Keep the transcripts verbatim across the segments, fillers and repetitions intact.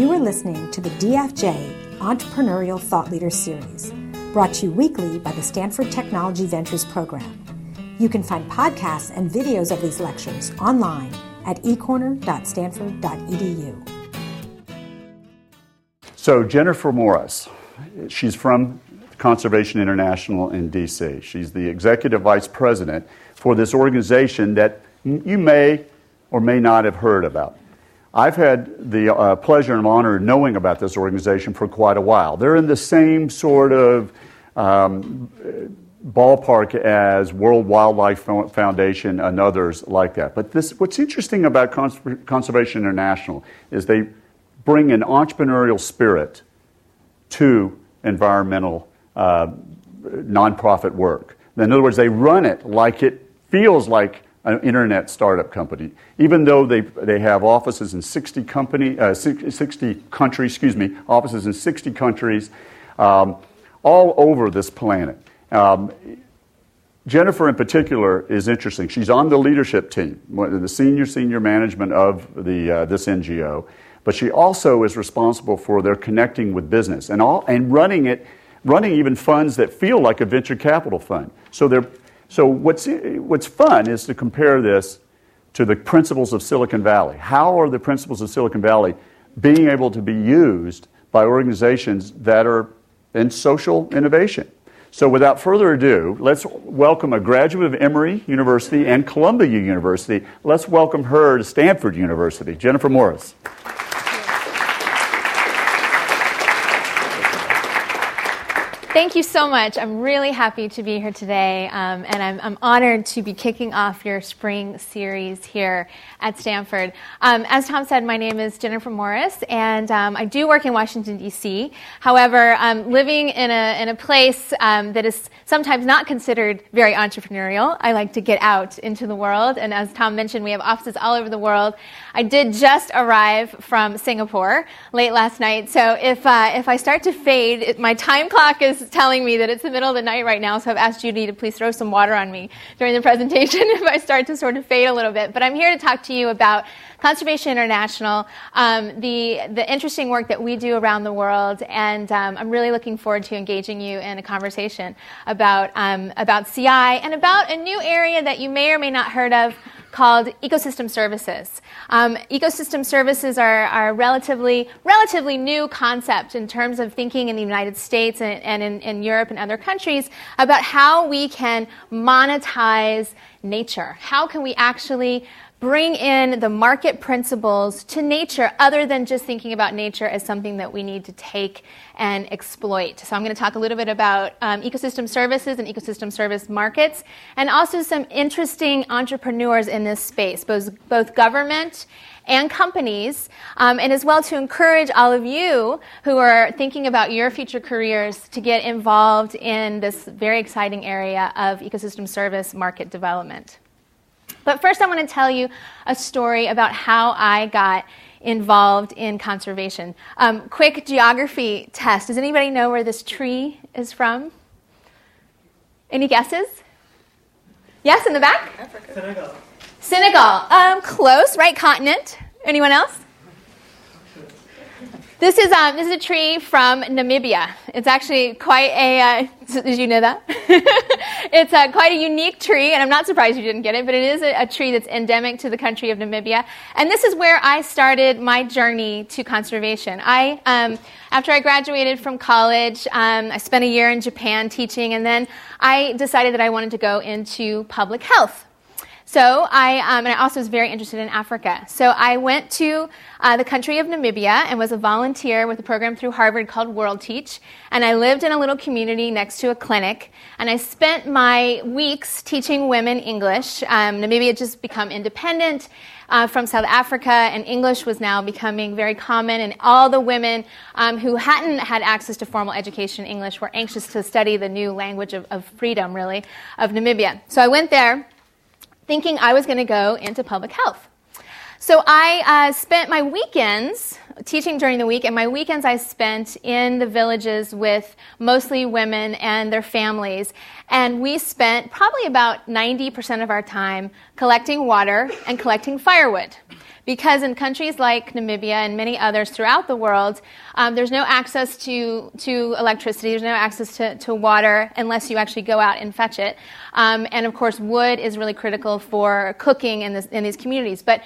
You are listening to the D F J Entrepreneurial Thought Leaders Series, brought to you weekly by the Stanford Technology Ventures Program. You can find podcasts and videos of these lectures online at e corner dot stanford dot e d u. So Jennifer Morris, she's from Conservation International in D C. She's the executive vice president for this organization that you may or may not have heard about. I've had the uh, pleasure and honor of knowing about this organization for quite a while. They're in the same sort of um, ballpark as World Wildlife Foundation and others like that. But this, what's interesting about Cons- Conservation International is they bring an entrepreneurial spirit to environmental uh, nonprofit work. In other words, they run it like it feels like an internet startup company, even though they they have offices in sixty company uh, sixty countries, excuse me, offices in sixty countries, um, all over this planet. Um, Jennifer, in particular, is interesting. She's on the leadership team, the senior senior management of the uh, this N G O, but she also is responsible for their connecting with business and all and running it, running even funds that feel like a venture capital fund. So they're So what's what's fun is to compare this to the principles of Silicon Valley. How are the principles of Silicon Valley being able to be used by organizations that are in social innovation? So without further ado, let's welcome a graduate of Emory University and Columbia University. Let's welcome her to Stanford University, Jennifer Morris. Thank you so much. I'm really happy to be here today, um, and I'm, I'm honored to be kicking off your spring series here at Stanford. Um, as Tom said, my name is Jennifer Morris, and um, I do work in Washington, D C. However, um, living in a, in a place um, that is sometimes not considered very entrepreneurial, I like to get out into the world, and as Tom mentioned, we have offices all over the world. I did just arrive from Singapore late last night, so if, uh, if I start to fade, it, my time clock is telling me that it's the middle of the night right now, so I've asked Judy to please throw some water on me during the presentation if I start to sort of fade a little bit. But I'm here to talk to you about Conservation International, um, the, the interesting work that we do around the world, and um, I'm really looking forward to engaging you in a conversation about, um, about C I and about a new area that you may or may not heard of called ecosystem services. Um, ecosystem services are, are a relatively, relatively new concept in terms of thinking in the United States and, and in, in Europe and other countries about how we can monetize nature. How can we actually bring in the market principles to nature other than just thinking about nature as something that we need to take and exploit. So I'm going to talk a little bit about um, ecosystem services and ecosystem service markets, and also some interesting entrepreneurs in this space, both, both government and companies, um, and as well to encourage all of you who are thinking about your future careers to get involved in this very exciting area of ecosystem service market development. But first, I want to tell you a story about how I got involved in conservation. Um, quick geography test. Does anybody know where this tree is from? Any guesses? Yes, in the back? Africa. Senegal. Senegal. Um, close, right continent. Anyone else? This is um, this is a tree from Namibia. It's actually quite a, uh, did you know that? It's uh, quite a unique tree, and I'm not surprised you didn't get it, but it is a, a tree that's endemic to the country of Namibia. And this is where I started my journey to conservation. I, um, after I graduated from college, um, I spent a year in Japan teaching, and then I decided that I wanted to go into public health. So I, um, and I also was very interested in Africa. So I went to uh, the country of Namibia and was a volunteer with a program through Harvard called World Teach. And I lived in a little community next to a clinic. And I spent my weeks teaching women English. Um, Namibia had just become independent uh, from South Africa, and English was now becoming very common. And all the women um, who hadn't had access to formal education in English were anxious to study the new language of, of freedom, really, of Namibia. So I went there, thinking I was going to go into public health. So I uh, spent my weekends teaching during the week, and my weekends I spent in the villages with mostly women and their families. And we spent probably about ninety percent of our time collecting water and collecting firewood. Because in countries like Namibia and many others throughout the world, um, there's no access to, to electricity, there's no access to, to water unless you actually go out and fetch it. Um, and of course, wood is really critical for cooking in, this, in these communities. But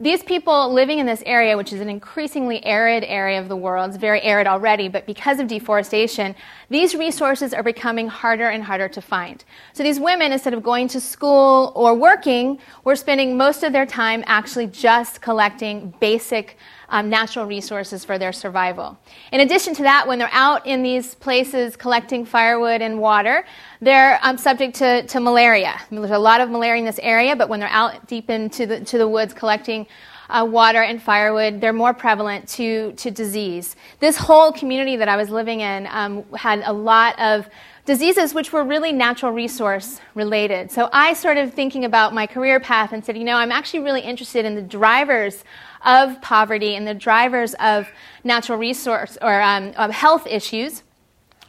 these people living in this area, which is an increasingly arid area of the world, it's very arid already, but because of deforestation, these resources are becoming harder and harder to find. So these women, instead of going to school or working, were spending most of their time actually just collecting basic Um, natural resources for their survival. In addition to that, when they're out in these places collecting firewood and water, they're um, subject to, to malaria. I mean, there's a lot of malaria in this area, but when they're out deep into the, to the woods collecting uh, water and firewood, they're more prevalent to, to disease. This whole community that I was living in um, had a lot of diseases which were really natural resource related. So I started thinking about my career path and said, you know, I'm actually really interested in the drivers of poverty and the drivers of natural resource or um, of health issues,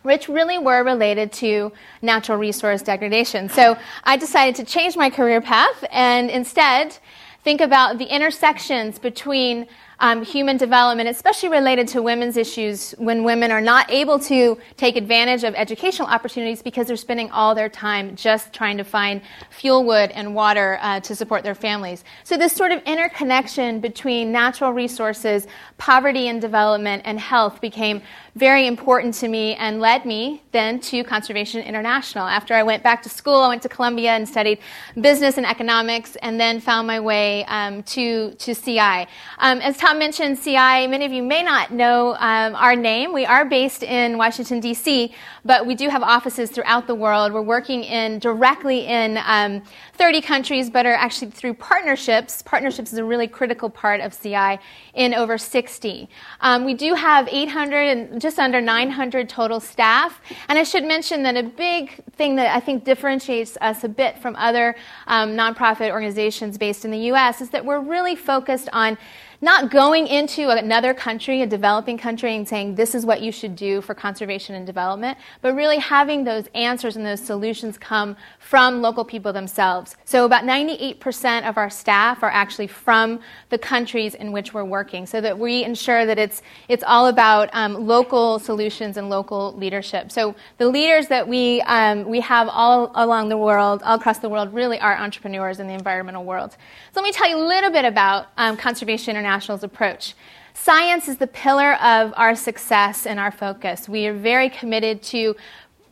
which really were related to natural resource degradation. So I decided to change my career path and instead think about the intersections between um, human development, especially related to women's issues when women are not able to take advantage of educational opportunities because they're spending all their time just trying to find fuel, wood, and water uh, to support their families. So this sort of interconnection between natural resources, poverty and development, and health became very important to me and led me then to Conservation International. After I went back to school, I went to Columbia and studied business and economics and then found my way um, to, to C I. Um, as Tom mentioned, C I, many of you may not know um, our name. We are based in Washington, D C, but we do have offices throughout the world. We're working in directly in um, thirty countries, but are actually through partnerships. Partnerships is a really critical part of C I in over sixty. Um, we do have eight hundred and just just under nine hundred total staff. And I should mention that a big thing that I think differentiates us a bit from other um, nonprofit organizations based in the U S is that we're really focused on not going into another country, a developing country, and saying this is what you should do for conservation and development, but really having those answers and those solutions come from local people themselves. So about ninety-eight percent of our staff are actually from the countries in which we're working, so that we ensure that it's it's all about um, local solutions and local leadership. So the leaders that we um, we have all along the world, all across the world, really are entrepreneurs in the environmental world. So let me tell you a little bit about um, Conservation International. International's approach. Science is the pillar of our success and our focus. We are very committed to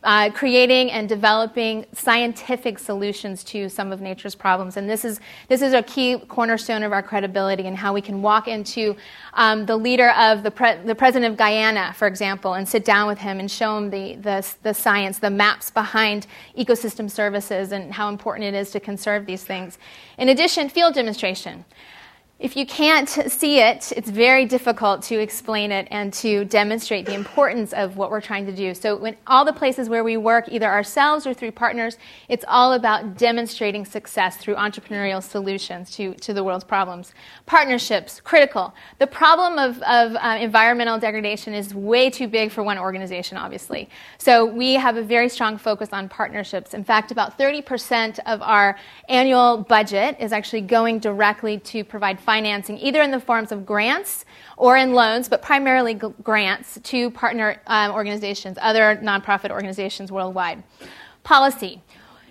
uh, creating and developing scientific solutions to some of nature's problems, and this is this is a key cornerstone of our credibility and how we can walk into um, the leader of the pre- the president of Guyana, for example, and sit down with him and show him the, the the science, the maps behind ecosystem services and how important it is to conserve these things. In addition, field demonstration. If you can't see it, it's very difficult to explain it and to demonstrate the importance of what we're trying to do. So in all the places where we work, either ourselves or through partners, it's all about demonstrating success through entrepreneurial solutions to, to the world's problems. Partnerships, critical. The problem of, of uh, environmental degradation is way too big for one organization, obviously. So we have a very strong focus on partnerships. In fact, about thirty percent of our annual budget is actually going directly to provide financing, either in the forms of grants or in loans, but primarily g- grants to partner um, organizations, other nonprofit organizations worldwide. Policy.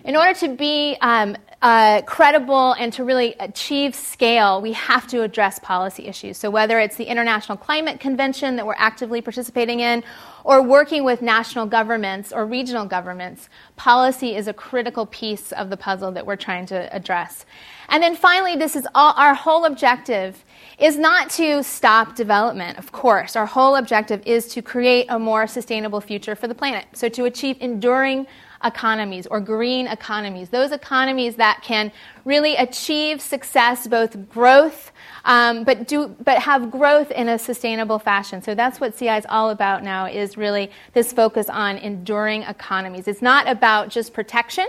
In order to be um, uh, credible and to really achieve scale, we have to address policy issues. So whether it's the International Climate Convention that we're actively participating in, or working with national governments or regional governments, policy is a critical piece of the puzzle that we're trying to address. And then finally, this is all, our whole objective is not to stop development, of course. Our whole objective is to create a more sustainable future for the planet. So to achieve enduring economies or green economies, those economies that can really achieve success, both growth, um, but do but have growth in a sustainable fashion. So that's what C I is all about now, is really this focus on enduring economies. It's not about just protection,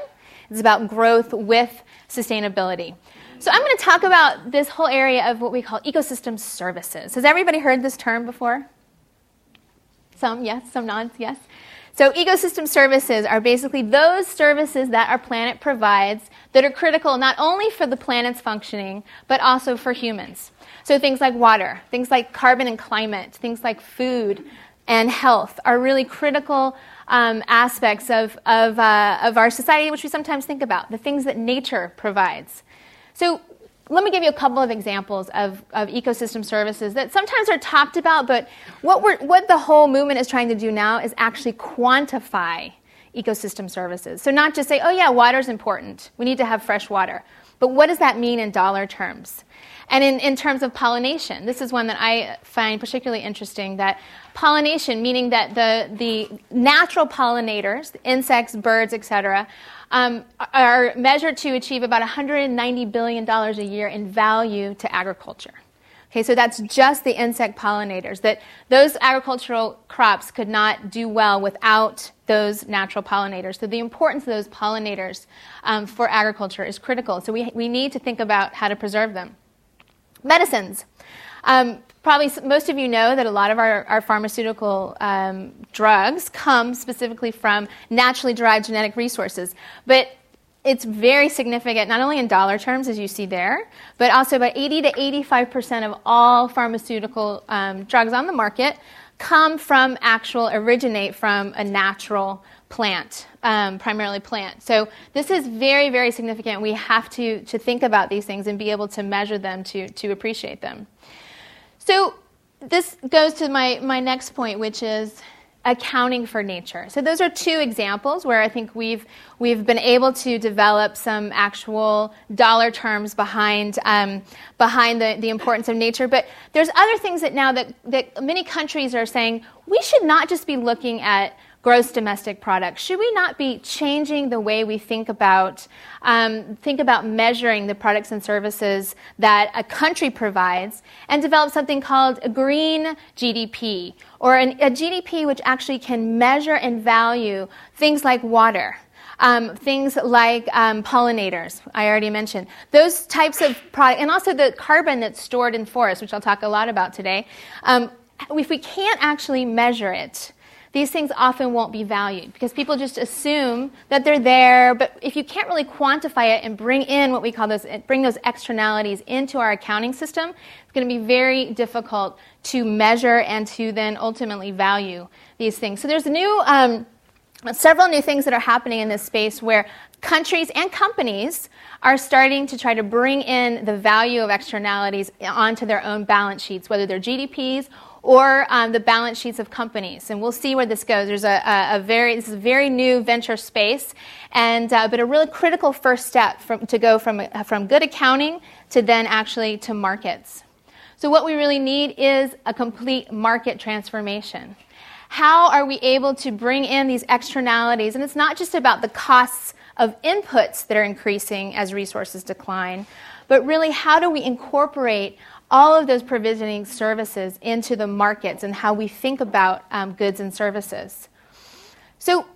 it's about growth with sustainability. So I'm going to talk about this whole area of what we call ecosystem services. Has everybody heard this term before? Some yes, some nods yes. So ecosystem services are basically those services that our planet provides that are critical not only for the planet's functioning, but also for humans. So things like water, things like carbon and climate, things like food and health are really critical um, aspects of, of, uh, of our society, which we sometimes think about, the things that nature provides. So let me give you a couple of examples of, of ecosystem services that sometimes are talked about, but what, we're, what the whole movement is trying to do now is actually quantify ecosystem services. So not just say, oh yeah, water's important, we need to have fresh water, but what does that mean in dollar terms? And in, in terms of pollination, this is one that I find particularly interesting, that pollination, meaning that the, the natural pollinators, insects, birds, et cetera, Um, are measured to achieve about one hundred ninety billion dollars a year in value to agriculture. Okay, so that's just the insect pollinators, that those agricultural crops could not do well without those natural pollinators. So the importance of those pollinators um, for agriculture is critical. So we, we need to think about how to preserve them. Medicines. Um, probably most of you know that a lot of our, our pharmaceutical um, drugs come specifically from naturally derived genetic resources. But it's very significant, not only in dollar terms, as you see there, but also about eighty to eighty-five percent of all pharmaceutical um, drugs on the market come from actual, originate from a natural plant, um, primarily plant. So this is very, very significant. We have to, to think about these things and be able to measure them to, to appreciate them. So this goes to my, my next point, which is accounting for nature. So those are two examples where I think we've we've been able to develop some actual dollar terms behind um, behind the, the importance of nature. But there's other things that now that, that many countries are saying, we should not just be looking at gross domestic product. Should we not be changing the way we think about um, think about measuring the products and services that a country provides, and develop something called a green G D P, or an, a G D P which actually can measure and value things like water, um, things like um, pollinators. I already mentioned those types of products, and also the carbon that's stored in forests, which I'll talk a lot about today. Um, if we can't actually measure it, these things often won't be valued because people just assume that they're there. But if you can't really quantify it and bring in what we call those, bring those externalities into our accounting system, it's going to be very difficult to measure and to then ultimately value these things. So there's new, um, several new things that are happening in this space where countries and companies are starting to try to bring in the value of externalities onto their own balance sheets, whether they're G D Ps or um, the balance sheets of companies, and we'll see where this goes. There's a, a, a very this is a very new venture space, and uh, but a really critical first step from, to go from from good accounting to then actually to markets. So what we really need is a complete market transformation. How are we able to bring in these externalities? And it's not just about the costs of inputs that are increasing as resources decline, but really how do we incorporate all of those provisioning services into the markets and how we think about um, goods and services. So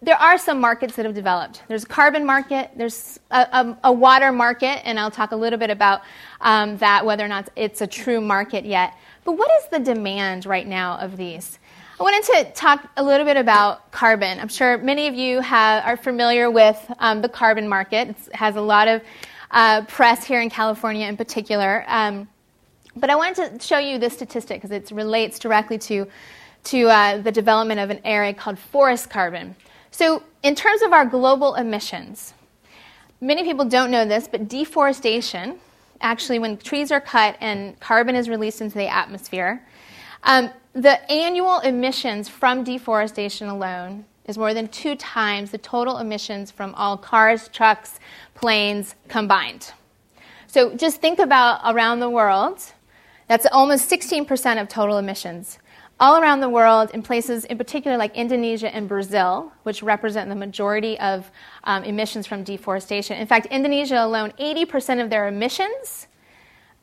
there are some markets that have developed. There's a carbon market, there's a, a, a water market, and I'll talk a little bit about um, that, whether or not it's a true market yet. But what is the demand right now of these? I wanted to talk a little bit about carbon. I'm sure many of you have, are familiar with um, the carbon market. It's, it has a lot of uh, press here in California in particular. Um, But I wanted to show you this statistic because it relates directly to, to uh, the development of an area called forest carbon. So in terms of our global emissions, many people don't know this, but deforestation, actually when trees are cut and carbon is released into the atmosphere, um, the annual emissions from deforestation alone is more than two times the total emissions from all cars, trucks, planes combined. So just think about around the world. That's almost sixteen percent of total emissions. All around the world, in places in particular like Indonesia and Brazil, which represent the majority of um, emissions from deforestation. In fact, Indonesia alone, eighty percent of their emissions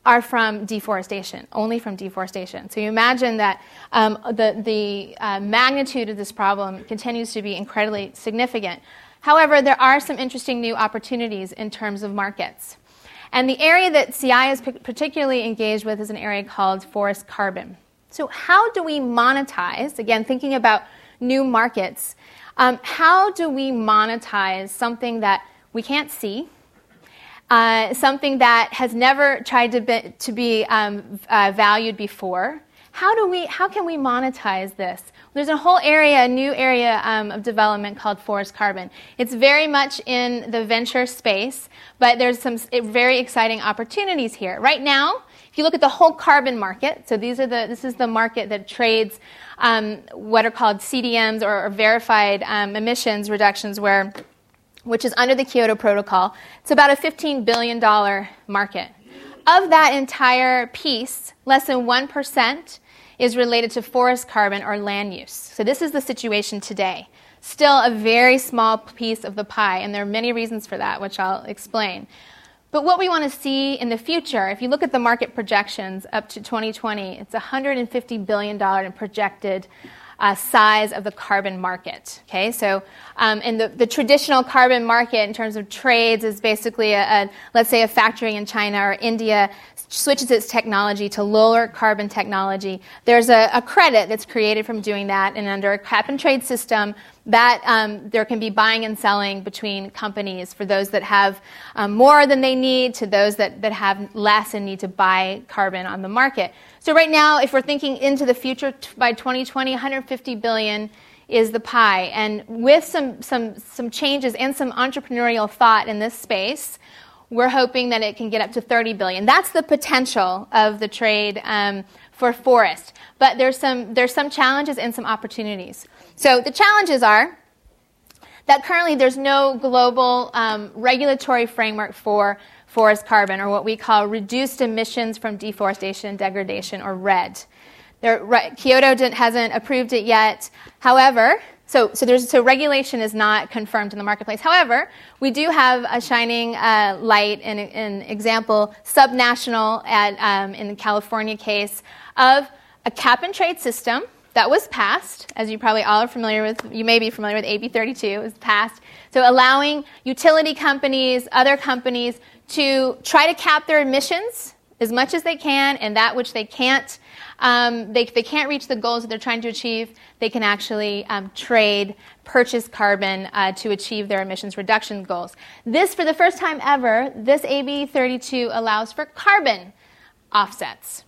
are from deforestation, only from deforestation. So you imagine that um, the, the uh, magnitude of this problem continues to be incredibly significant. However, there are some interesting new opportunities in terms of markets. And the area that C I is particularly engaged with is an area called forest carbon. So how do we monetize, again, thinking about new markets, um, how do we monetize something that we can't see, uh, something that has never tried to be, to be um, uh, valued before? How do we? How can we monetize this? There's a whole area, a new area um, of development called forest carbon. It's very much in the venture space, but there's some very exciting opportunities here. Right now, if you look at the whole carbon market, so these are the this is the market that trades um, what are called C D Ms or, or verified um, emissions reductions, where which is under the Kyoto Protocol. It's about a fifteen billion dollars market. Of that entire piece, less than one percent is related to forest carbon or land use. So this is the situation today. Still a very small piece of the pie, and there are many reasons for that, which I'll explain. But what we want to see in the future, if you look at the market projections up to twenty twenty, it's one hundred fifty billion dollars in projected Uh, size of the carbon market. Okay, so um, and the, the traditional carbon market in terms of trades is basically a, a let's say a factory in China or India switches its technology to lower carbon technology. There's a, a credit that's created from doing that, and under a cap and trade system, that um, there can be buying and selling between companies for those that have um, more than they need to those that, that have less and need to buy carbon on the market. So right now, if we're thinking into the future, t- by twenty twenty, one hundred fifty billion dollars is the pie. And with some, some, some changes and some entrepreneurial thought in this space, we're hoping that it can get up to thirty billion dollars. That's the potential of the trade um, for forest. But there's some there's some challenges and some opportunities. So the challenges are that currently there's no global um, regulatory framework for forest carbon, or what we call reduced emissions from deforestation and degradation, or RED. There, re- Kyoto didn't, hasn't approved it yet. However, so so, there's, so regulation is not confirmed in the marketplace. However, we do have a shining uh, light and an example, subnational at, um, in the California case, of a cap and trade system that was passed, as you probably all are familiar with, you may be familiar with A B thirty-two, it was passed. So allowing utility companies, other companies, to try to cap their emissions as much as they can, and that which they can't, um, they, they can't reach the goals that they're trying to achieve, they can actually um, trade, purchase carbon uh, to achieve their emissions reduction goals. This, for the first time ever, this A B thirty-two allows for carbon offsets.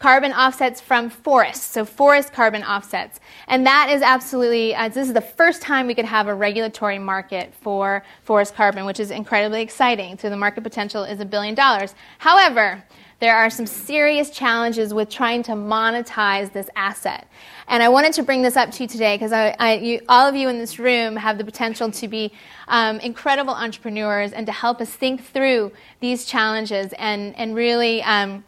Carbon offsets from forests, so forest carbon offsets. And that is absolutely, uh, this is the first time we could have a regulatory market for forest carbon, which is incredibly exciting. So the market potential is a billion dollars. However, there are some serious challenges with trying to monetize this asset. And I wanted to bring this up to you today because I, I, you, all of you in this room have the potential to be um, incredible entrepreneurs and to help us think through these challenges and, and really um,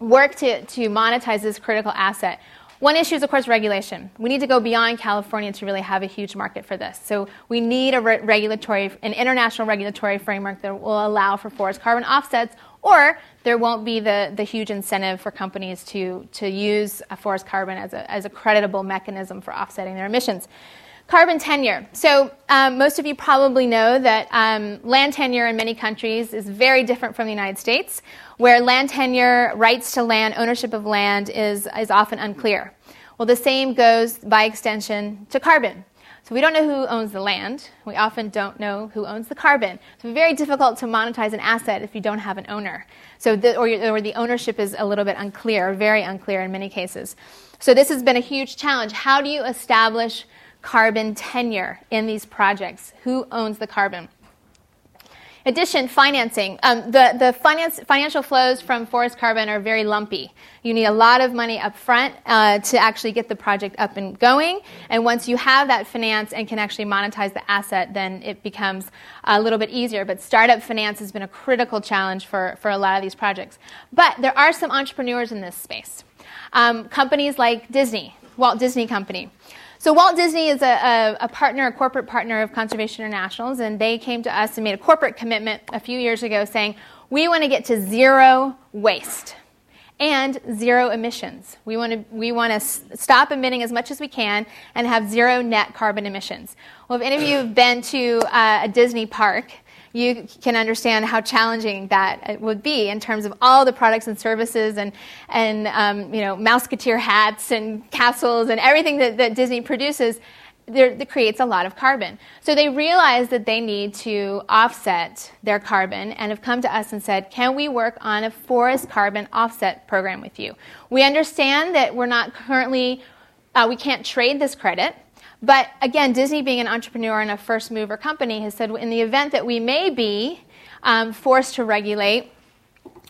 work to, to monetize this critical asset. One issue is, of course, regulation. We need to go beyond California to really have a huge market for this. So we need a re- regulatory, an international regulatory framework that will allow for forest carbon offsets, or there won't be the, the huge incentive for companies to, to use a forest carbon as a, as a creditable mechanism for offsetting their emissions. Carbon tenure. So um, most of you probably know that um, land tenure in many countries is very different from the United States, where land tenure, rights to land, ownership of land is, is often unclear. Well, the same goes by extension to carbon. So we don't know who owns the land. We often don't know who owns the carbon. So it's very difficult to monetize an asset if you don't have an owner. So the, or, or the ownership is a little bit unclear, very unclear in many cases. So this has been a huge challenge. How do you establish carbon tenure in these projects? Who owns the carbon? In addition, financing. Um, the the finance, financial flows from forest carbon are very lumpy. You need a lot of money up front uh, to actually get the project up and going. And once you have that finance and can actually monetize the asset, then it becomes a little bit easier. But startup finance has been a critical challenge for, for a lot of these projects. But there are some entrepreneurs in this space. Um, companies like Disney, Walt Disney Company. So Walt Disney is a, a, a partner, a corporate partner of Conservation International, and they came to us and made a corporate commitment a few years ago saying, we want to get to zero waste and zero emissions. We want to we want to s- stop emitting as much as we can and have zero net carbon emissions. Well, if any of you have been to uh, a Disney park, you can understand how challenging that would be in terms of all the products and services and, and um, you know, mouseketeer hats and castles and everything that, that Disney produces that creates a lot of carbon. So they realize that they need to offset their carbon and have come to us and said, can we work on a forest carbon offset program with you? We understand that we're not currently, uh, we can't trade this credit. But again, Disney being an entrepreneur and a first mover company has said, in the event that we may be um, forced to regulate,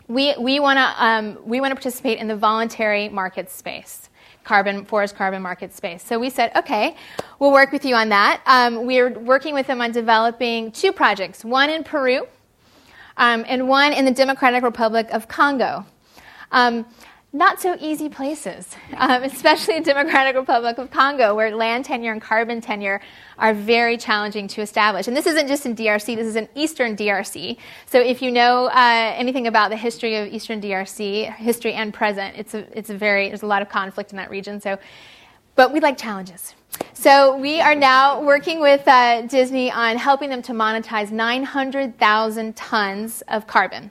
we, we want to um, we want to participate in the voluntary market space, carbon forest carbon market space. So we said, okay, we'll work with you on that. Um, we're working with them on developing two projects, one in Peru um, and one in the Democratic Republic of Congo. Um, Not so easy places, um, especially in Democratic Republic of Congo, where land tenure and carbon tenure are very challenging to establish. And this isn't just in D R C, this is in Eastern D R C. So if you know uh, anything about the history of Eastern D R C, history and present, it's a, it's a very, there's a lot of conflict in that region. So, but we like challenges. So we are now working with uh, Disney on helping them to monetize nine hundred thousand tons of carbon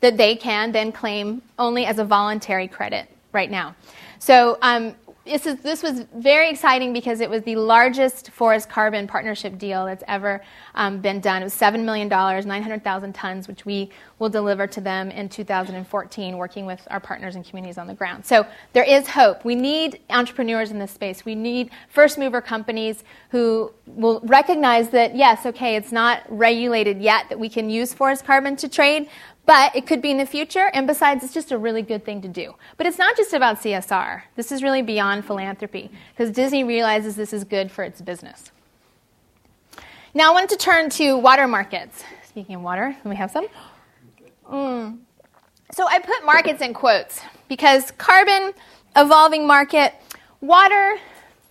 that they can then claim only as a voluntary credit right now. So um, this, is, this was very exciting because it was the largest forest carbon partnership deal that's ever um, been done. It was seven million dollars, nine hundred thousand tons, which we will deliver to them in two thousand fourteen, working with our partners and communities on the ground. So there is hope. We need entrepreneurs in this space. We need first mover companies who will recognize that, yes, okay, it's not regulated yet that we can use forest carbon to trade, but it could be in the future, and besides, it's just a really good thing to do. But it's not just about C S R. This is really beyond philanthropy, because Disney realizes this is good for its business. Now I wanted to turn to water markets. Speaking of water, let me have some. Mm. So I put markets in quotes, because carbon, evolving market, water,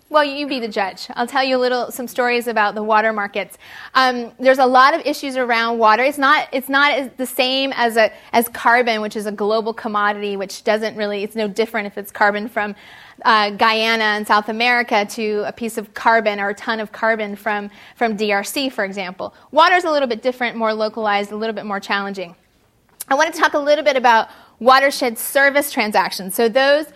well, you be the judge. I'll tell you a little, some stories about the water markets. Um, there's a lot of issues around water. It's not, it's not as the same as a, as carbon, which is a global commodity, which doesn't really, it's no different if it's carbon from uh, Guyana in South America to a piece of carbon or a ton of carbon from, from D R C, for example. Water's a little bit different, more localized, a little bit more challenging. I want to talk a little bit about watershed service transactions. So those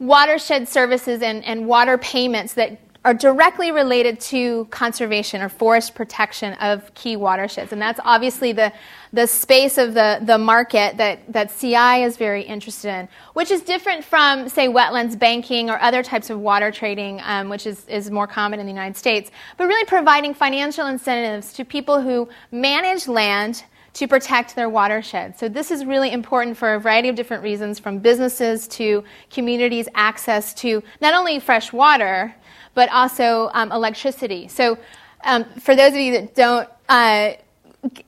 watershed services and, and water payments that are directly related to conservation or forest protection of key watersheds. And that's obviously the, the space of the, the market that, that C I is very interested in, which is different from, say, wetlands banking or other types of water trading, um, which is, is more common in the United States, but really providing financial incentives to people who manage land to protect their watershed. So this is really important for a variety of different reasons, from businesses to communities' access to not only fresh water, but also um, electricity. So um, for those of you that don't uh,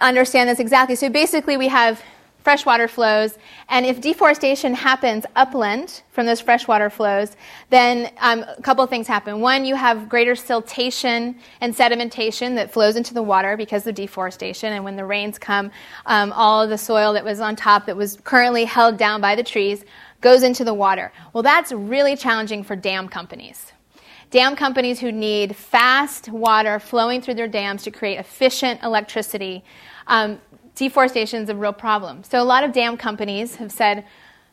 understand this exactly, so basically we have freshwater flows, and if deforestation happens upland from those freshwater flows, then um, a couple of things happen. One, you have greater siltation and sedimentation that flows into the water because of deforestation, and when the rains come, um, all of the soil that was on top that was currently held down by the trees goes into the water. Well, that's really challenging for dam companies. Dam companies who need fast water flowing through their dams to create efficient electricity. Um, Deforestation is a real problem. So a lot of dam companies have said,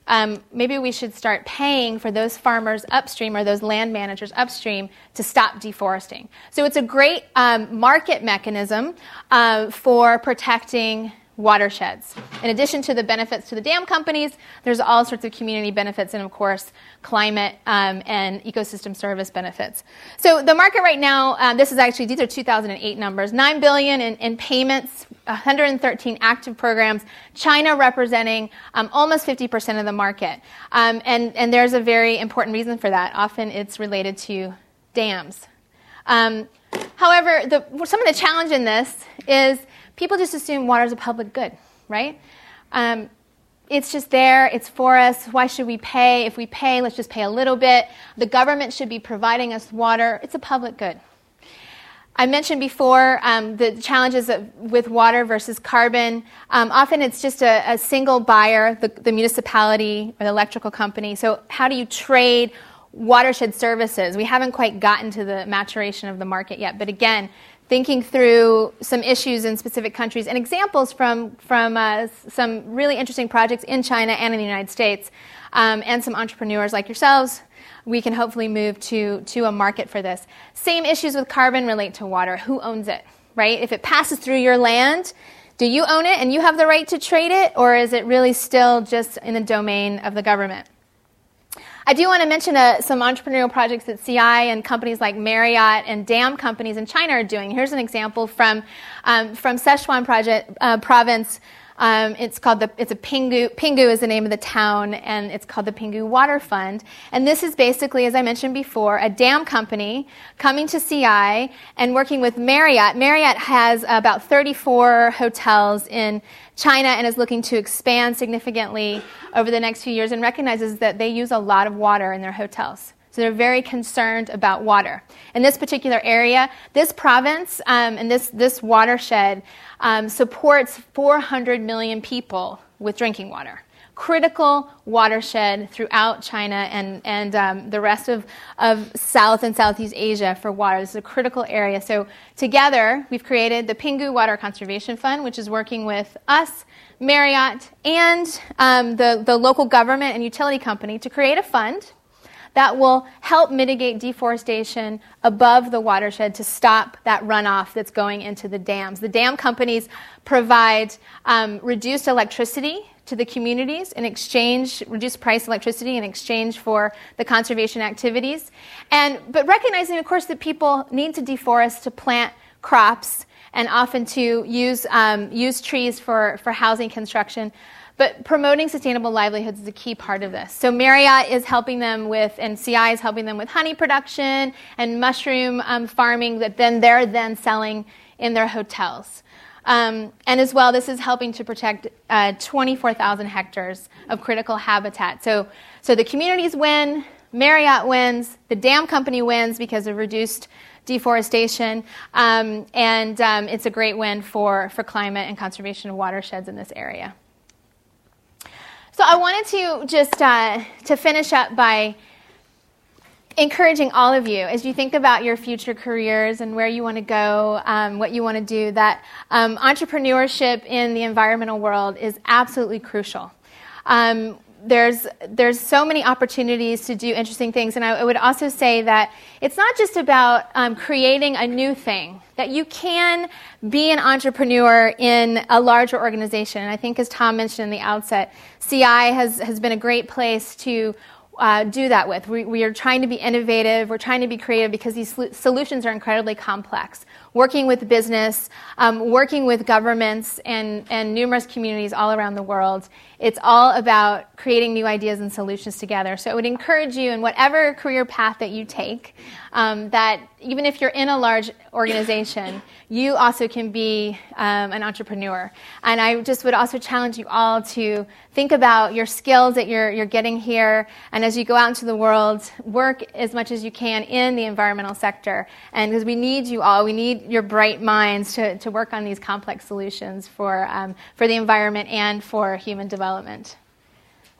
um, maybe we should start paying for those farmers upstream or those land managers upstream to stop deforesting. So it's a great um, market mechanism uh, for protecting watersheds. In addition to the benefits to the dam companies, there's all sorts of community benefits and, of course, climate um, and ecosystem service benefits. So the market right now, um, this is actually, these are two thousand eight numbers, nine billion dollars in, in payments, one hundred thirteen active programs, China representing um, almost fifty percent of the market. Um, and, and there's a very important reason for that. Often it's related to dams. Um, however, the, some of the challenge in this is people just assume water is a public good, right? Um, it's just there. It's for us. Why should we pay? If we pay, let's just pay a little bit. The government should be providing us water. It's a public good. I mentioned before um, the challenges of, with water versus carbon. Um, often it's just a, a single buyer, the, the municipality or the electrical company. So how do you trade watershed services? We haven't quite gotten to the maturation of the market yet. But again, thinking through some issues in specific countries and examples from, from uh, some really interesting projects in China and in the United States, um, and some entrepreneurs like yourselves, we can hopefully move to, to a market for this. Same issues with carbon relate to water. Who owns it, right? If it passes through your land, do you own it and you have the right to trade it, or is it really still just in the domain of the government? I do want to mention uh, some entrepreneurial projects that C I and companies like Marriott and dam companies in China are doing. Here's an example from um, from Sichuan project, uh, province. Um, it's called the it's a Pinghu Pinghu is the name of the town, and it's called the Pinghu Water Fund. And this is basically, as I mentioned before, a dam company coming to C I and working with Marriott. Marriott has about thirty-four hotels in China and is looking to expand significantly over the next few years, and recognizes that they use a lot of water in their hotels. So they're very concerned about water. In this particular area, this province um, and this, this watershed um, supports four hundred million people with drinking water. Critical watershed throughout China and, and um, the rest of, of South and Southeast Asia for water. This is a critical area. So together, we've created the Pinghu Water Conservation Fund, which is working with us, Marriott, and um, the, the local government and utility company to create a fund that will help mitigate deforestation above the watershed to stop that runoff that's going into the dams. The dam companies provide um, reduced electricity to the communities in exchange, reduced price electricity in exchange for the conservation activities. And but recognizing, of course, that people need to deforest to plant crops and often to use um, use trees for, for housing construction. But promoting sustainable livelihoods is a key part of this. So Marriott is helping them with, and C I is helping them with honey production and mushroom um, farming that then they're then selling in their hotels. Um, and as well, this is helping to protect uh, twenty-four thousand hectares of critical habitat. So, so the communities win, Marriott wins, the dam company wins because of reduced deforestation, um, and um, it's a great win for, for climate and conservation of watersheds in this area. So I wanted to just uh, to finish up by encouraging all of you, as you think about your future careers and where you want to go, um, what you want to do, that um, entrepreneurship in the environmental world is absolutely crucial. Um, there's there's so many opportunities to do interesting things, and I, I would also say that it's not just about um, creating a new thing, that you can be an entrepreneur in a larger organization. And I think, as Tom mentioned in the outset, C I has, has been a great place to uh, do that with. We, we are trying to be innovative. We're trying to be creative because these sl- solutions are incredibly complex. Working with business, um, working with governments and, and numerous communities all around the world, it's all about creating new ideas and solutions together. So I would encourage you in whatever career path that you take, um, that even if you're in a large organization, you also can be um, an entrepreneur. And I just would also challenge you all to think about your skills that you're, you're getting here, and as you go out into the world, work as much as you can in the environmental sector. And because we need you all, we need your bright minds to, to work on these complex solutions for, um, for the environment and for human development.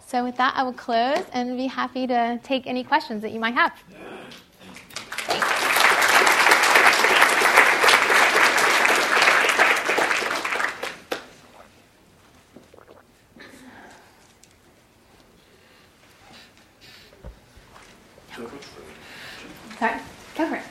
So with that, I will close and be happy to take any questions that you might have. Sorry, go for it.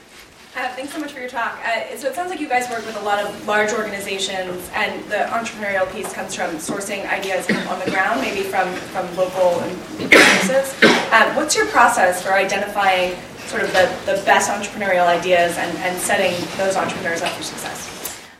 Uh, thanks so much for your talk. Uh, so it sounds like you guys work with a lot of large organizations, and the entrepreneurial piece comes from sourcing ideas on the ground, maybe from, from local businesses. Uh, what's your process for identifying sort of the, the best entrepreneurial ideas and, and setting those entrepreneurs up for success?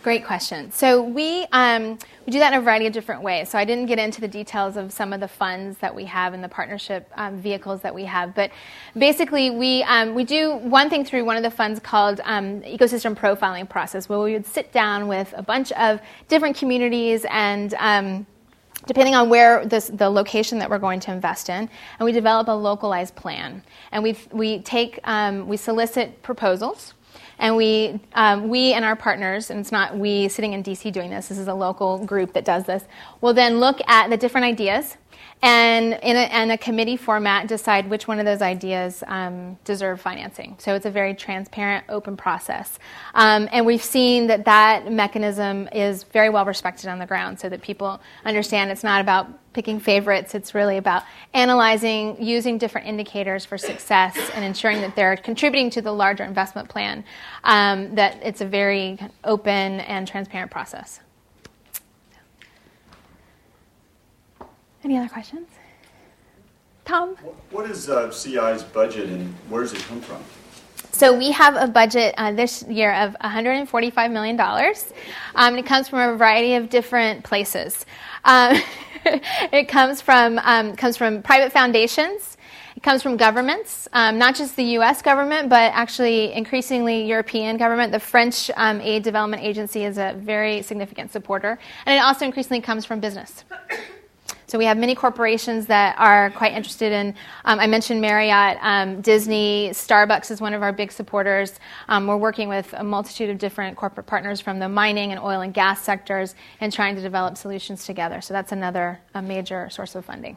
Great question. So we um, we do that in a variety of different ways. So I didn't get into the details of some of the funds that we have and the partnership um, vehicles that we have, but basically we um, we do one thing through one of the funds called um, ecosystem profiling process, where we would sit down with a bunch of different communities and um, depending on where this, the location that we're going to invest in, and we develop a localized plan, and we we take um, we solicit proposals. And we, um, we and our partners, and it's not we sitting in D C doing this, this is a local group that does this, will then look at the different ideas and in a, and a committee format decide which one of those ideas um, deserve financing. So it's a very transparent, open process. Um, and we've seen that that mechanism is very well respected on the ground so that people understand it's not about picking favorites. It's really about analyzing, using different indicators for success and ensuring that they're contributing to the larger investment plan, um, that it's a very open and transparent process. Any other questions? Tom? What is uh, C I's budget and where does it come from? So we have a budget uh, this year of one hundred forty-five million dollars. Um, and it comes from a variety of different places. Um, it comes from um, comes from private foundations. It comes from governments, um, not just the U S government, but actually increasingly European government. The French um, Aid Development Agency is a very significant supporter. And it also increasingly comes from business. So we have many corporations that are quite interested in, um, I mentioned Marriott, um, Disney, Starbucks is one of our big supporters. Um, we're working with a multitude of different corporate partners from the mining and oil and gas sectors and trying to develop solutions together. So that's another a major source of funding.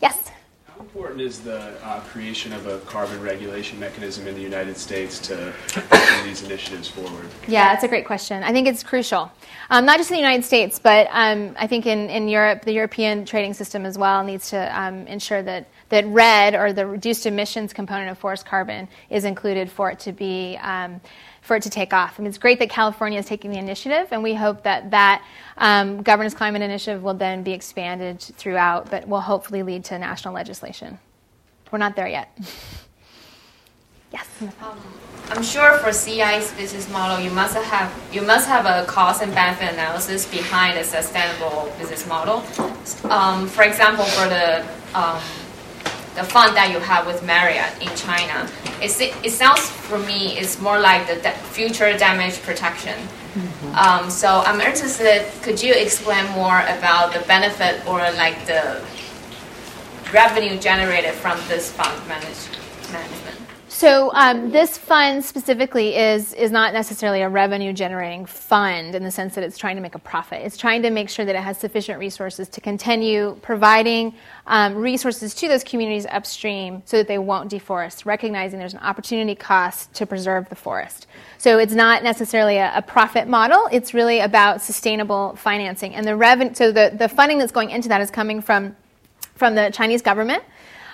Yes? How important is the uh, creation of a carbon regulation mechanism in the United States to push these initiatives forward? Yeah, that's a great question. I think it's crucial, um, not just in the United States, but um, I think in, in Europe, the European trading system as well needs to um, ensure that, that RED, or the reduced emissions component of forest carbon, is included for it to be um, for it to take off. I mean, it's great that California is taking the initiative, and we hope that that um, governance climate initiative will then be expanded throughout, but will hopefully lead to national legislation. We're not there yet. Yes. Um, I'm sure for C I's business model, you must have you must have a cost and benefit analysis behind a sustainable business model. Um, for example, for the um, the fund that you have with Marriott in China, it, it sounds for me it's more like the de- future damage protection. Mm-hmm. Um, so I'm interested, could you explain more about the benefit or like the revenue generated from this fund manage- management? So um, this fund specifically is is not necessarily a revenue-generating fund in the sense that it's trying to make a profit. It's trying to make sure that it has sufficient resources to continue providing um, resources to those communities upstream so that they won't deforest, recognizing there's an opportunity cost to preserve the forest. So it's not necessarily a, a profit model. It's really about sustainable financing. And the revenue, so the, the funding that's going into that is coming from from the Chinese government.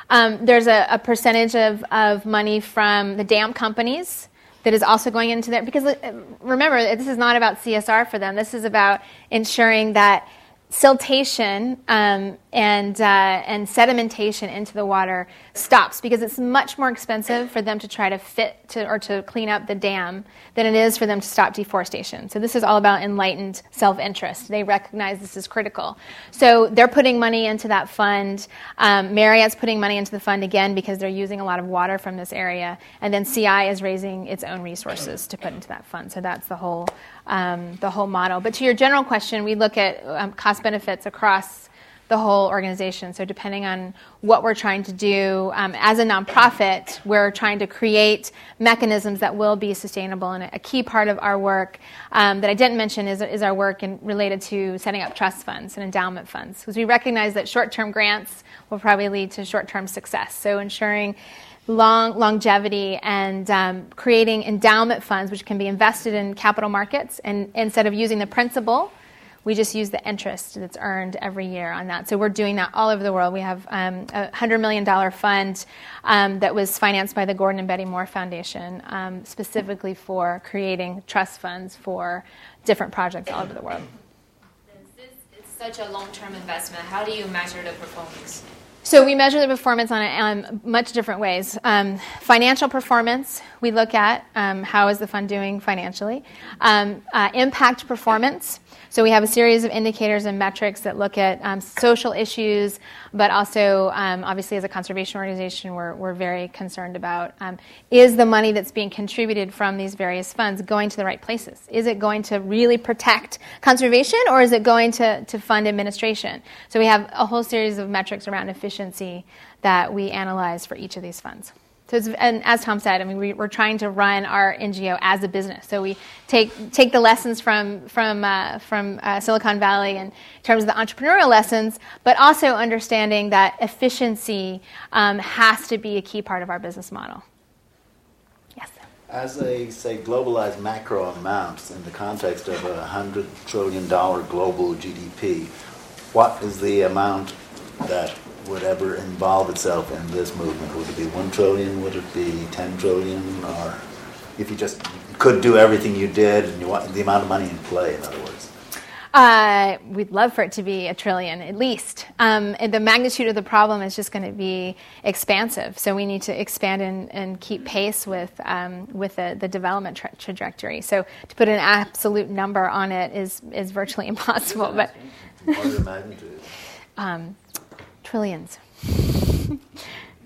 Um, there's a, a percentage of, of money from the dam companies that is also going into there. Because uh, remember, this is not about C S R for them. This is about ensuring that siltation um, and uh, and sedimentation into the water stops, because it's much more expensive for them to try to fit to or to clean up the dam than it is for them to stop deforestation. So this is all about enlightened self-interest. They recognize this is critical. So they're putting money into that fund. Um, Marriott's putting money into the fund again because they're using a lot of water from this area. And then C I is raising its own resources to put into that fund. So that's the whole um, the whole model. But to your general question, we look at um, cost benefits across the whole organization. So depending on what we're trying to do, um, as a nonprofit, we're trying to create mechanisms that will be sustainable. And a key part of our work um, that I didn't mention is, is our work in, related to setting up trust funds and endowment funds, because we recognize that short-term grants will probably lead to short-term success. So ensuring long longevity and um, creating endowment funds, which can be invested in capital markets, and instead of using the principal, we just use the interest that's earned every year on that. So we're doing that all over the world. We have um, a one hundred million dollars fund um, that was financed by the Gordon and Betty Moore Foundation um, specifically for creating trust funds for different projects all over the world. Since it's such a long-term investment, how do you measure the performance? So we measure the performance on, on much different ways. Um, financial performance, we look at um, how is the fund doing financially. Um, uh, impact performance, so we have a series of indicators and metrics that look at um, social issues, but also um, obviously as a conservation organization, we're, we're very concerned about um, is the money that's being contributed from these various funds going to the right places? Is it going to really protect conservation, or is it going to, to fund administration? So we have a whole series of metrics around efficiency that we analyze for each of these funds. So it's, and as Tom said, I mean, we, we're trying to run our N G O as a business. So we take take the lessons from from uh, from uh, Silicon Valley in terms of the entrepreneurial lessons, but also understanding that efficiency um, has to be a key part of our business model. Yes. As they say, globalized macro amounts in the context of a hundred trillion dollar global G D P, what is the amount that would ever involve itself in this movement? Would it be one trillion? Would it be ten trillion? Or if you just could do everything you did and you want the amount of money in play, in other words? Uh, we'd love for it to be a trillion, at least. Um, and the magnitude of the problem is just going to be expansive. So we need to expand and, and keep pace with um, with the, the development tra- trajectory. So to put an absolute number on it is is virtually impossible. But what is the magnitude? um, Trillions.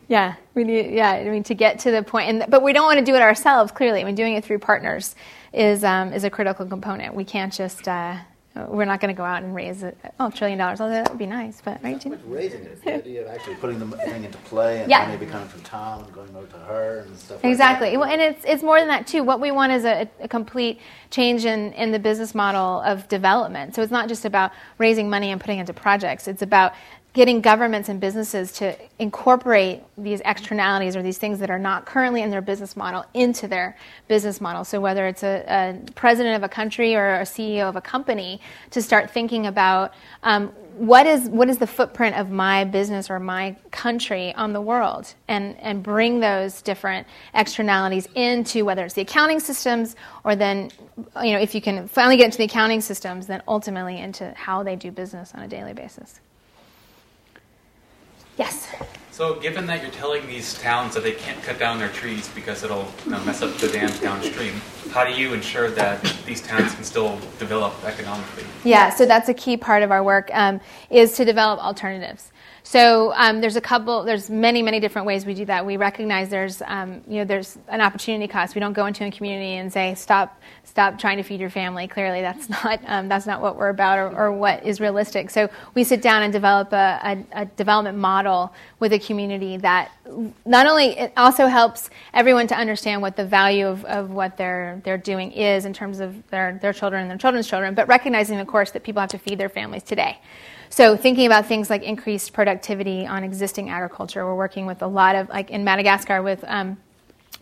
yeah, we need. Yeah, I mean, to get to the point, and, but we don't want to do it ourselves. Clearly, I mean, doing it through partners is um, is a critical component. We can't just. Uh, we're not going to go out and raise a, oh, a trillion dollars. Although that would be nice, but right, Judy? Raising it, the idea of actually putting the thing into play, and yeah. Money becoming from Tom and going over to her and stuff. Exactly. Like that. Well, and it's it's more than that too. What we want is a, a complete change in in the business model of development. So it's not just about raising money and putting it into projects. It's about getting governments and businesses to incorporate these externalities or these things that are not currently in their business model into their business model. So whether it's a, a president of a country or a C E O of a company, to start thinking about um, what is what is the footprint of my business or my country on the world, and, and bring those different externalities into whether it's the accounting systems or then, you know, if you can finally get into the accounting systems, then ultimately into how they do business on a daily basis. Yes. So given that you're telling these towns that they can't cut down their trees because it'll you know, mess up the dams downstream, how do you ensure that these towns can still develop economically? Yeah, so that's a key part of our work um, is to develop alternatives. So um, there's a couple, there's many, many different ways we do that. We recognize there's, um, you know, there's an opportunity cost. We don't go into a community and say, stop, stop trying to feed your family. Clearly, that's not, um, that's not what we're about or, or what is realistic. So we sit down and develop a, a, a development model with a community that not only, it also helps everyone to understand what the value of, of what they're they're doing is in terms of their, their children and their children's children, but recognizing, of course, that people have to feed their families today. So thinking about things like increased productivity on existing agriculture, we're working with a lot of, like in Madagascar with um,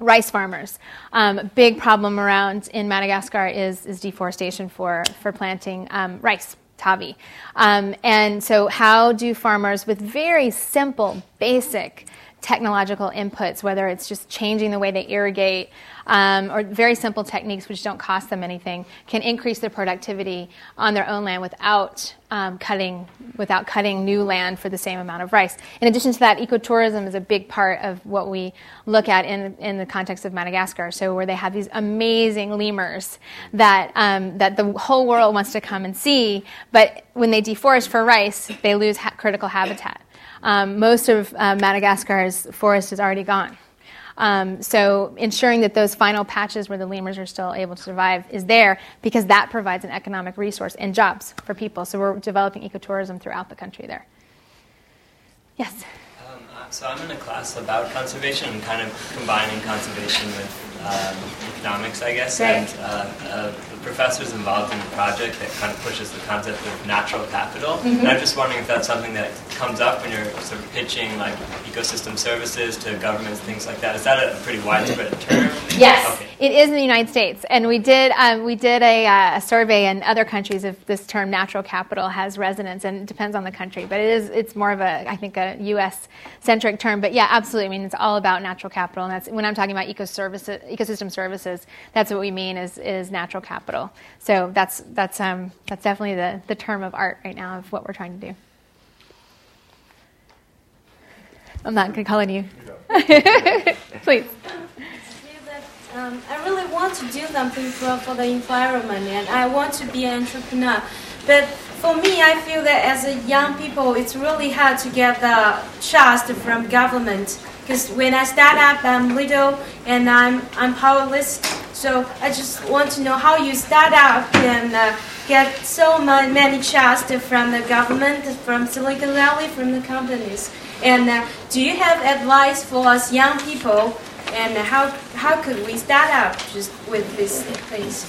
rice farmers. Um, a big problem around in Madagascar is, is deforestation for, for planting um, rice, tavi. Um, and so how do farmers with very simple, basic technological inputs, whether it's just changing the way they irrigate um, or very simple techniques which don't cost them anything, can increase their productivity on their own land without um, cutting without cutting new land for the same amount of rice. In addition to that, ecotourism is a big part of what we look at in in the context of Madagascar. So where they have these amazing lemurs that um, that the whole world wants to come and see, but when they deforest for rice, they lose ha- critical habitat. Um, most of uh, Madagascar's forest is already gone. Um, so ensuring that those final patches where the lemurs are still able to survive is there, because that provides an economic resource and jobs for people. So we're developing ecotourism throughout the country there. Yes? Um, so I'm in a class about conservation and kind of combining conservation with um, economics, I guess. Right. And uh, uh, the professor's involved in a project that kind of pushes the concept of natural capital. Mm-hmm. And I'm just wondering if that's something that comes up when you're sort of pitching like ecosystem services to governments, things like that. Is that a pretty widespread term? Yes, okay. It is in the United States. And we did um, we did a, uh, a survey in other countries if this term natural capital has resonance, and it depends on the country. But it is it's more of a, I think, a U S-centric term. But yeah, absolutely. I mean, it's all about natural capital. And that's when I'm talking about ecoservices, ecosystem services, that's what we mean is, is natural capital. So that's that's um, that's definitely the, the term of art right now of what we're trying to do. I'm not going to call on you. Please. Um, I really want to do something for, for the environment, and I want to be an entrepreneur. But for me, I feel that as a young people, it's really hard to get the trust from government. Because when I start up, I'm little and I'm I'm powerless. So I just want to know how you start up and uh, get so many trusts from the government, from Silicon Valley, from the companies. And uh, do you have advice for us young people and how how could we start out just with this place?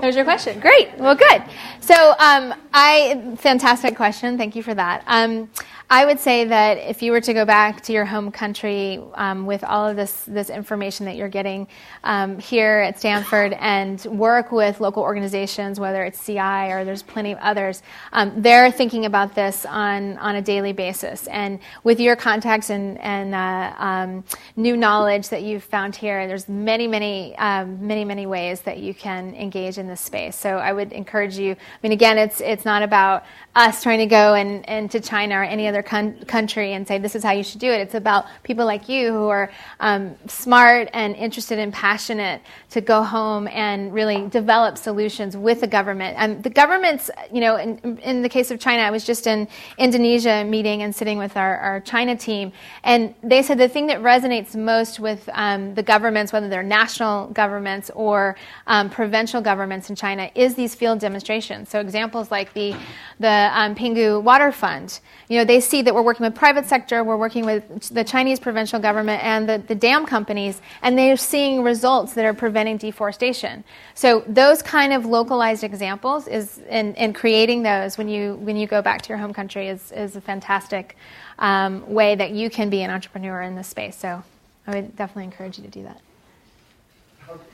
There's your question. Great. Well, good. So, um, I fantastic question. Thank you for that. Um, I would say that if you were to go back to your home country um, with all of this this information that you're getting um, here at Stanford and work with local organizations, whether it's C I or there's plenty of others, um, they're thinking about this on, on a daily basis. And with your contacts and and uh, um, new knowledge that you've found here, there's many many um, many many ways that you can engage in this space. So I would encourage you. I mean, again, it's it's not about us trying to go and, and to China or any other con- country and say this is how you should do it. It's about people like you who are um, smart and interested and passionate to go home and really develop solutions with the government. And the governments, you know, in, in the case of China, I was just in Indonesia meeting and sitting with our, our China team, and they said the thing that resonates most with um, the governments, whether they're national governments or um, provincial governments in China, is these field demonstrations. So examples like the the um, Pinghu Water Fund. You know, they see that we're working with private sector, we're working with the Chinese provincial government and the, the dam companies, and they're seeing results that are preventing deforestation. So those kind of localized examples is and, and creating those when you when you go back to your home country is is a fantastic um, way that you can be an entrepreneur in this space. So I would definitely encourage you to do that.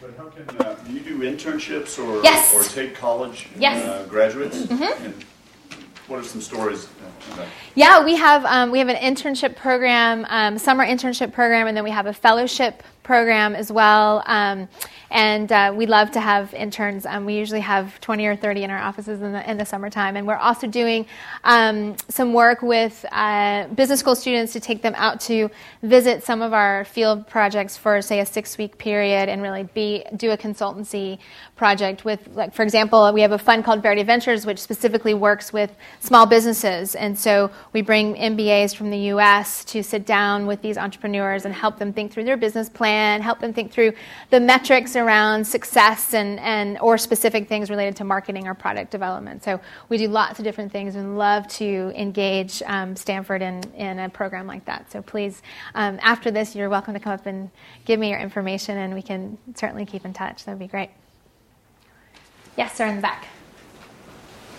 But how can uh, you do internships or, yes. or take college yes. uh, graduates? Mm-hmm. And what are some stories? Yeah, we have um, we have an internship program, um, summer internship program, and then we have a fellowship program as well. Um, and uh, we love to have interns. Um, we usually have twenty or thirty in our offices in the, in the summertime. And we're also doing um, some work with uh, business school students to take them out to visit some of our field projects for, say, a six-week period and really be do a consultancy project with, like, for example, we have a fund called Verde Ventures, which specifically works with small businesses. And so we bring M B As from the U S to sit down with these entrepreneurs and help them think through their business plan, help them think through the metrics around success and, and or specific things related to marketing or product development. So we do lots of different things and love to engage um, Stanford in, in a program like that. So please, um, after this, you're welcome to come up and give me your information, and we can certainly keep in touch. That would be great. Yes, sir, in the back.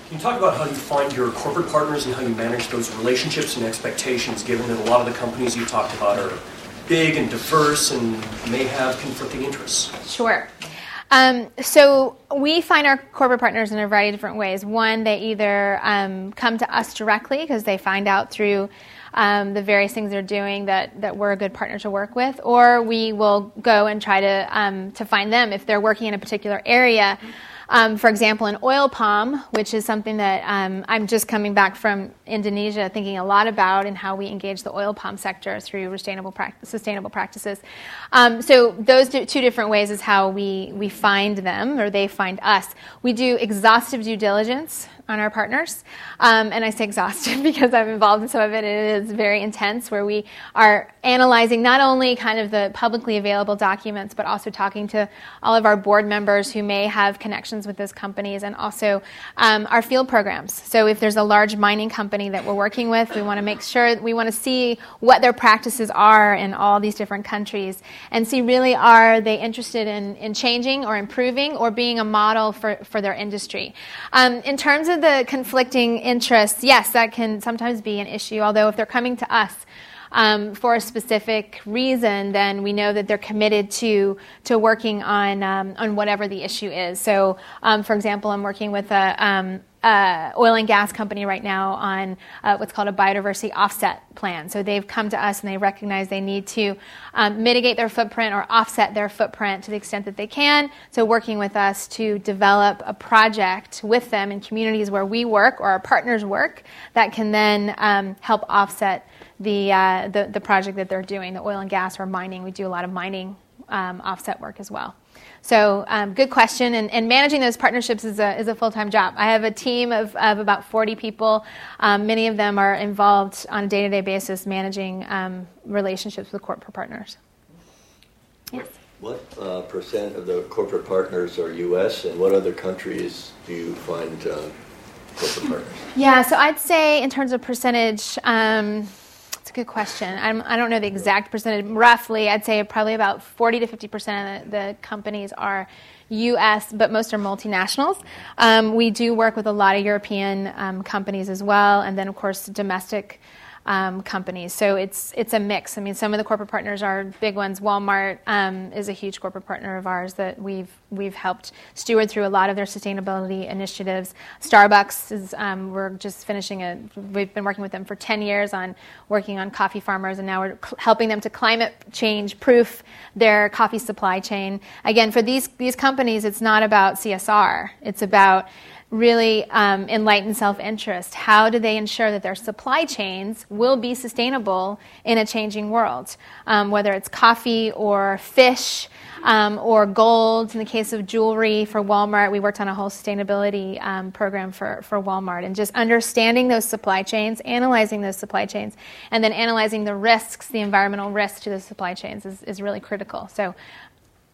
Can you talk about how you find your corporate partners and how you manage those relationships and expectations, given that a lot of the companies you talked about are big and diverse and may have conflicting interests? Sure. Um, so we find our corporate partners in a variety of different ways. One, they either um, come to us directly because they find out through um, the various things they're doing that, that we're a good partner to work with, or we will go and try to um, to find them if they're working in a particular area. Mm-hmm. Um, for example, an oil palm, which is something that um, I'm just coming back from Indonesia thinking a lot about, and how we engage the oil palm sector through sustainable, practice, sustainable practices. Um, so those two different ways is how we, we find them, or they find us. We do exhaustive due diligence on our partners, um, and I say exhaustive because I'm involved in some of it, and it is very intense, where we are analyzing not only kind of the publicly available documents, but also talking to all of our board members who may have connections with those companies, and also um, our field programs. So if there's a large mining company that we're working with, we want to make sure, we want to see what their practices are in all these different countries, and see really are they interested in, in changing or improving or being a model for, for their industry. Um, in terms of the conflicting interests, yes, that can sometimes be an issue, although if they're coming to us um, for a specific reason, then we know that they're committed to to working on um, on whatever the issue is. So, um, for example, I'm working with a um, Uh, oil and gas company right now on uh, what's called a biodiversity offset plan. So they've come to us and they recognize they need to um, mitigate their footprint or offset their footprint to the extent that they can. So working with us to develop a project with them in communities where we work or our partners work that can then um, help offset the, uh, the the project that they're doing, the oil and gas or mining. We do a lot of mining um, offset work as well. So um, good question, and, and managing those partnerships is a is a full-time job. I have a team of, of about forty people. Um, many of them are involved on a day-to-day basis managing um, relationships with corporate partners. Yes. What uh, percent of the corporate partners are U S, and what other countries do you find uh, corporate partners? Yeah, so I'd say in terms of percentage, um, good question. I'm, I don't know the exact percentage. Roughly, I'd say probably about forty to fifty percent of the, the companies are U S, but most are multinationals. Um, we do work with a lot of European um, companies as well, and then, of course, domestic um, companies. So it's it's a mix. I mean, some of the corporate partners are big ones. Walmart um, is a huge corporate partner of ours that we've we've helped steward through a lot of their sustainability initiatives. Starbucks is um, we're just finishing a we've been working with them for ten years on working on coffee farmers, and now we're cl- helping them to climate change proof their coffee supply chain. Again, for these these companies, it's not about C S R. It's about really um, enlightened self-interest. How do they ensure that their supply chains will be sustainable in a changing world? Um, whether it's coffee or fish um, or gold, in the case of jewelry for Walmart, we worked on a whole sustainability um, program for, for Walmart, and just understanding those supply chains, analyzing those supply chains, and then analyzing the risks, the environmental risks to the supply chains is, is really critical. So.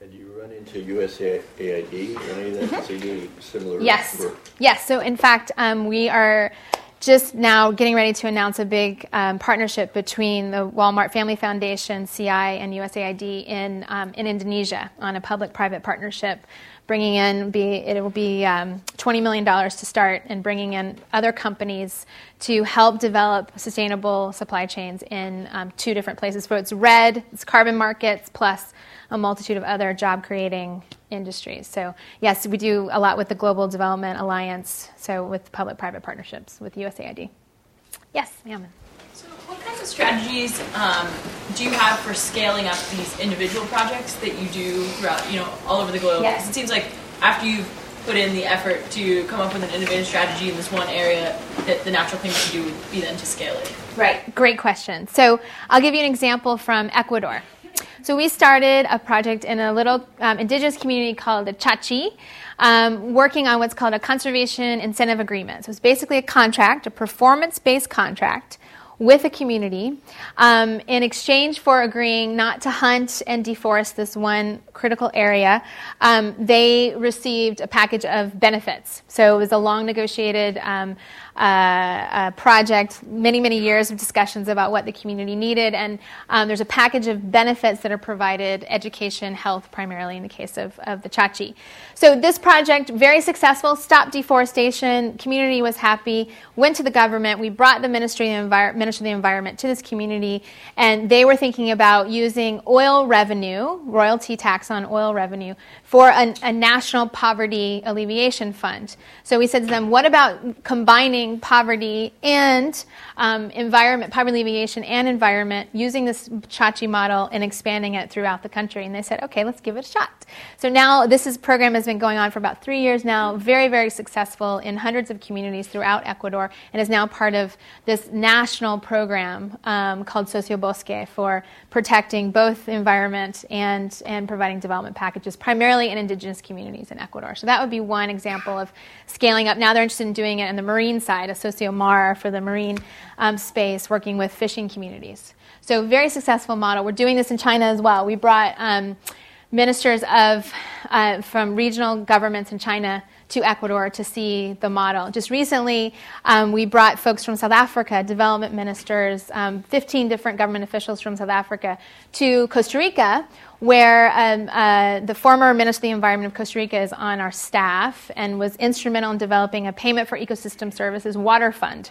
And you run into U S A I D or any of that? So you do similar yes. work? Yes. So, in fact, um, we are just now getting ready to announce a big um, partnership between the Walmart Family Foundation, C I, and U S A I D in um, in Indonesia on a public-private partnership, bringing in be it will be um, twenty million dollars to start, and bringing in other companies to help develop sustainable supply chains in um, two different places. So it's red, it's carbon markets, plus a multitude of other job-creating industries. So, yes, we do a lot with the Global Development Alliance, so with public-private partnerships with U S A I D. Yes, ma'am. So what kinds of strategies um, do you have for scaling up these individual projects that you do throughout, you know, all over the globe? Yes. Because it seems like after you've put in the effort to come up with an innovative strategy in this one area, that the natural thing to do would be then to scale it. Right. Great question. So I'll give you an example from Ecuador. So we started a project in a little um, indigenous community called the Chachi, um, working on what's called a conservation incentive agreement. So it's basically a contract, a performance-based contract with a community um, in exchange for agreeing not to hunt and deforest this one critical area. Um, they received a package of benefits. So it was a long negotiated um, uh, uh, project, many, many years of discussions about what the community needed. And um, there's a package of benefits that are provided, education, health, primarily in the case of, of the Chachi. So this project, very successful, stopped deforestation, community was happy, went to the government, we brought the Ministry of Environment Minister of the Environment to this community, and they were thinking about using oil revenue, royalty tax on oil revenue, for an, a national poverty alleviation fund. So we said to them, what about combining poverty and um, environment, poverty alleviation and environment, using this Chachi model and expanding it throughout the country? And they said, okay, let's give it a shot. So now this is, program has been going on for about three years now, very, very successful in hundreds of communities throughout Ecuador, and is now part of this national program um, called Sociobosque for protecting both environment and, and providing development packages, primarily in indigenous communities in Ecuador. So that would be one example of scaling up. Now they're interested in doing it on the marine side, a Sociomar for the marine um, space, working with fishing communities. So very successful model. We're doing this in China as well. We brought um, ministers of uh, from regional governments in China to Ecuador to see the model. Just recently, um, we brought folks from South Africa, development ministers, um, fifteen different government officials from South Africa to Costa Rica, where um, uh, the former Minister of the Environment of Costa Rica is on our staff and was instrumental in developing a payment for ecosystem services water fund.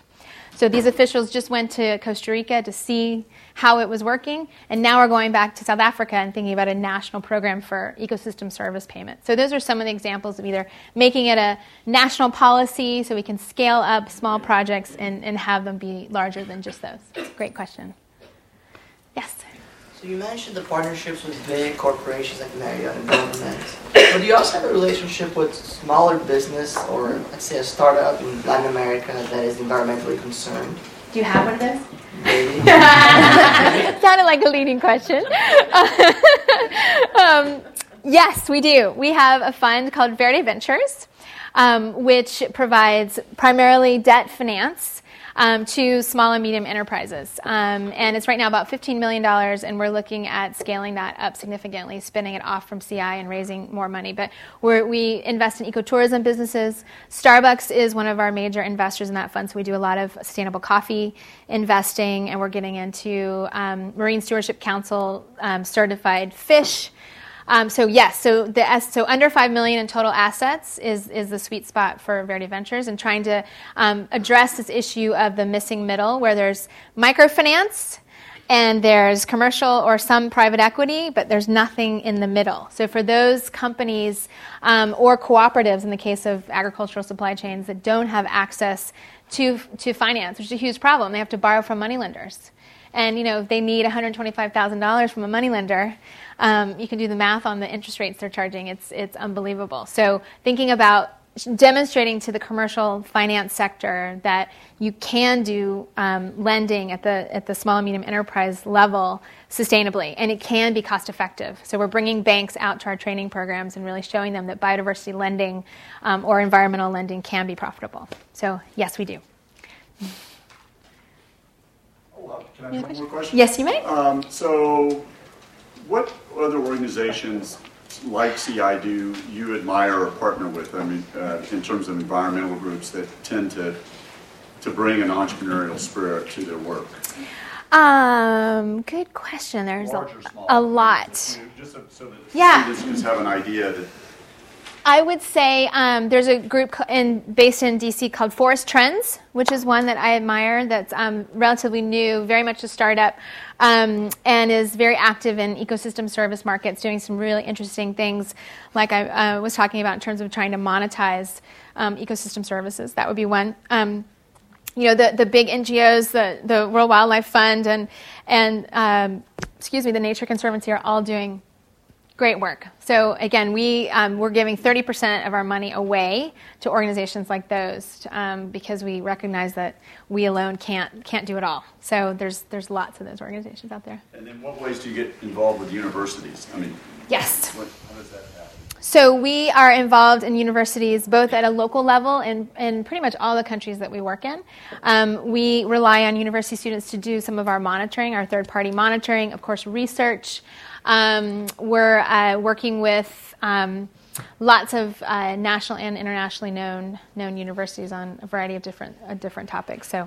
So these officials just went to Costa Rica to see how it was working, and now we're going back to South Africa and thinking about a national program for ecosystem service payments. So those are some of the examples of either making it a national policy so we can scale up small projects and, and have them be larger than just those. Great question. Yes? So you mentioned the partnerships with big corporations like Marriott and government, but do you also have a relationship with smaller business or, let's say, a startup in Latin America that is environmentally concerned? Do you have one of those? Maybe. Sounded like a leading question. um, yes, we do. We have a fund called Verde Ventures, um, which provides primarily debt finance um, to small and medium enterprises. Um, and it's right now about fifteen million dollars, and we're looking at scaling that up significantly, spinning it off from C I and raising more money. But we're, we invest in ecotourism businesses. Starbucks is one of our major investors in that fund, so we do a lot of sustainable coffee investing, and we're getting into um, Marine Stewardship Council um, certified fish. Um, so yes, so the so under five million in total assets is is the sweet spot for Verde Ventures, and trying to um, address this issue of the missing middle, where there's microfinance and there's commercial or some private equity, but there's nothing in the middle. So for those companies um, or cooperatives, in the case of agricultural supply chains, that don't have access to to finance, which is a huge problem, they have to borrow from moneylenders. And, you know, if they need one hundred twenty-five thousand dollars from a moneylender, um, you can do the math on the interest rates they're charging. It's it's unbelievable. So thinking about demonstrating to the commercial finance sector that you can do um, lending at the at the small and medium enterprise level sustainably, and it can be cost effective. So we're bringing banks out to our training programs and really showing them that biodiversity lending um, or environmental lending can be profitable. So, yes, we do. Can I have one more question? Yes, you may. Um, so what other organizations like C I do you admire or partner with? I mean, uh, in terms of environmental groups that tend to to bring an entrepreneurial spirit to their work? Um, good question. There's Large a, or small a lot. Just so that students yeah. just have an idea that... I would say um, there's a group in, based in D C called Forest Trends, which is one that I admire, that's um, relatively new, very much a startup, um, and is very active in ecosystem service markets, doing some really interesting things like I uh, was talking about in terms of trying to monetize um, ecosystem services. That would be one. Um, you know, the, the big N G Os, the, the World Wildlife Fund, and, and um, excuse me, the Nature Conservancy are all doing great work. So again, we um, we're giving thirty percent of our money away to organizations like those um, because we recognize that we alone can't can't do it all. So there's there's lots of those organizations out there. And in what ways do you get involved with universities? I mean, yes. What, how does that happen? So we are involved in universities both at a local level and in pretty much all the countries that we work in. Um, we rely on university students to do some of our monitoring, our third-party monitoring, of course, research. Um, we're uh, working with um, lots of uh, national and internationally known known universities on a variety of different uh, different topics. So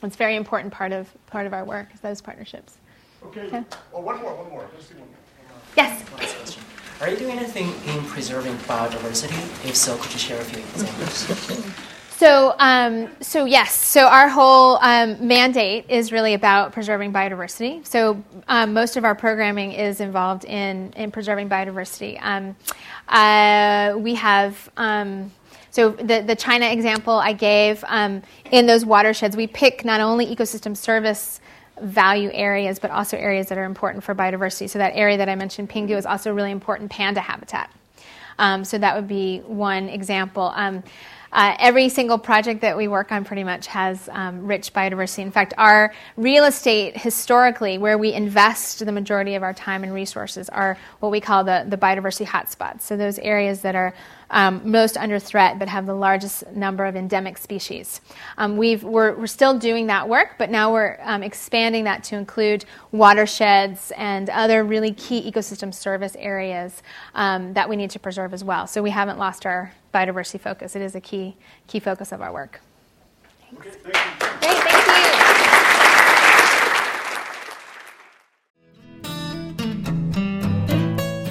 it's a very important part of part of our work is those partnerships. Okay. okay. Well, one more, one more. Let's see one more. One more. Yes. Are you doing anything in preserving biodiversity? If so, could you share a few examples? So, um, so yes. So our whole um, mandate is really about preserving biodiversity. So um, most of our programming is involved in, in preserving biodiversity. Um, uh, we have um, so the the China example I gave um, in those watersheds. We pick not only ecosystem service value areas, but also areas that are important for biodiversity. So that area that I mentioned, Pinghu, is also really important panda habitat. Um, so that would be one example. Um, Uh, every single project that we work on pretty much has um, rich biodiversity. In fact, our real estate historically, where we invest the majority of our time and resources, are what we call the, the biodiversity hotspots. So those areas that are um, most under threat but have the largest number of endemic species. Um, we've, we're, we're still doing that work, but now we're um, expanding that to include watersheds and other really key ecosystem service areas um, that we need to preserve as well. So we haven't lost our biodiversity focus. It is a key key focus of our work. Thanks. Okay, thank you. Great, thank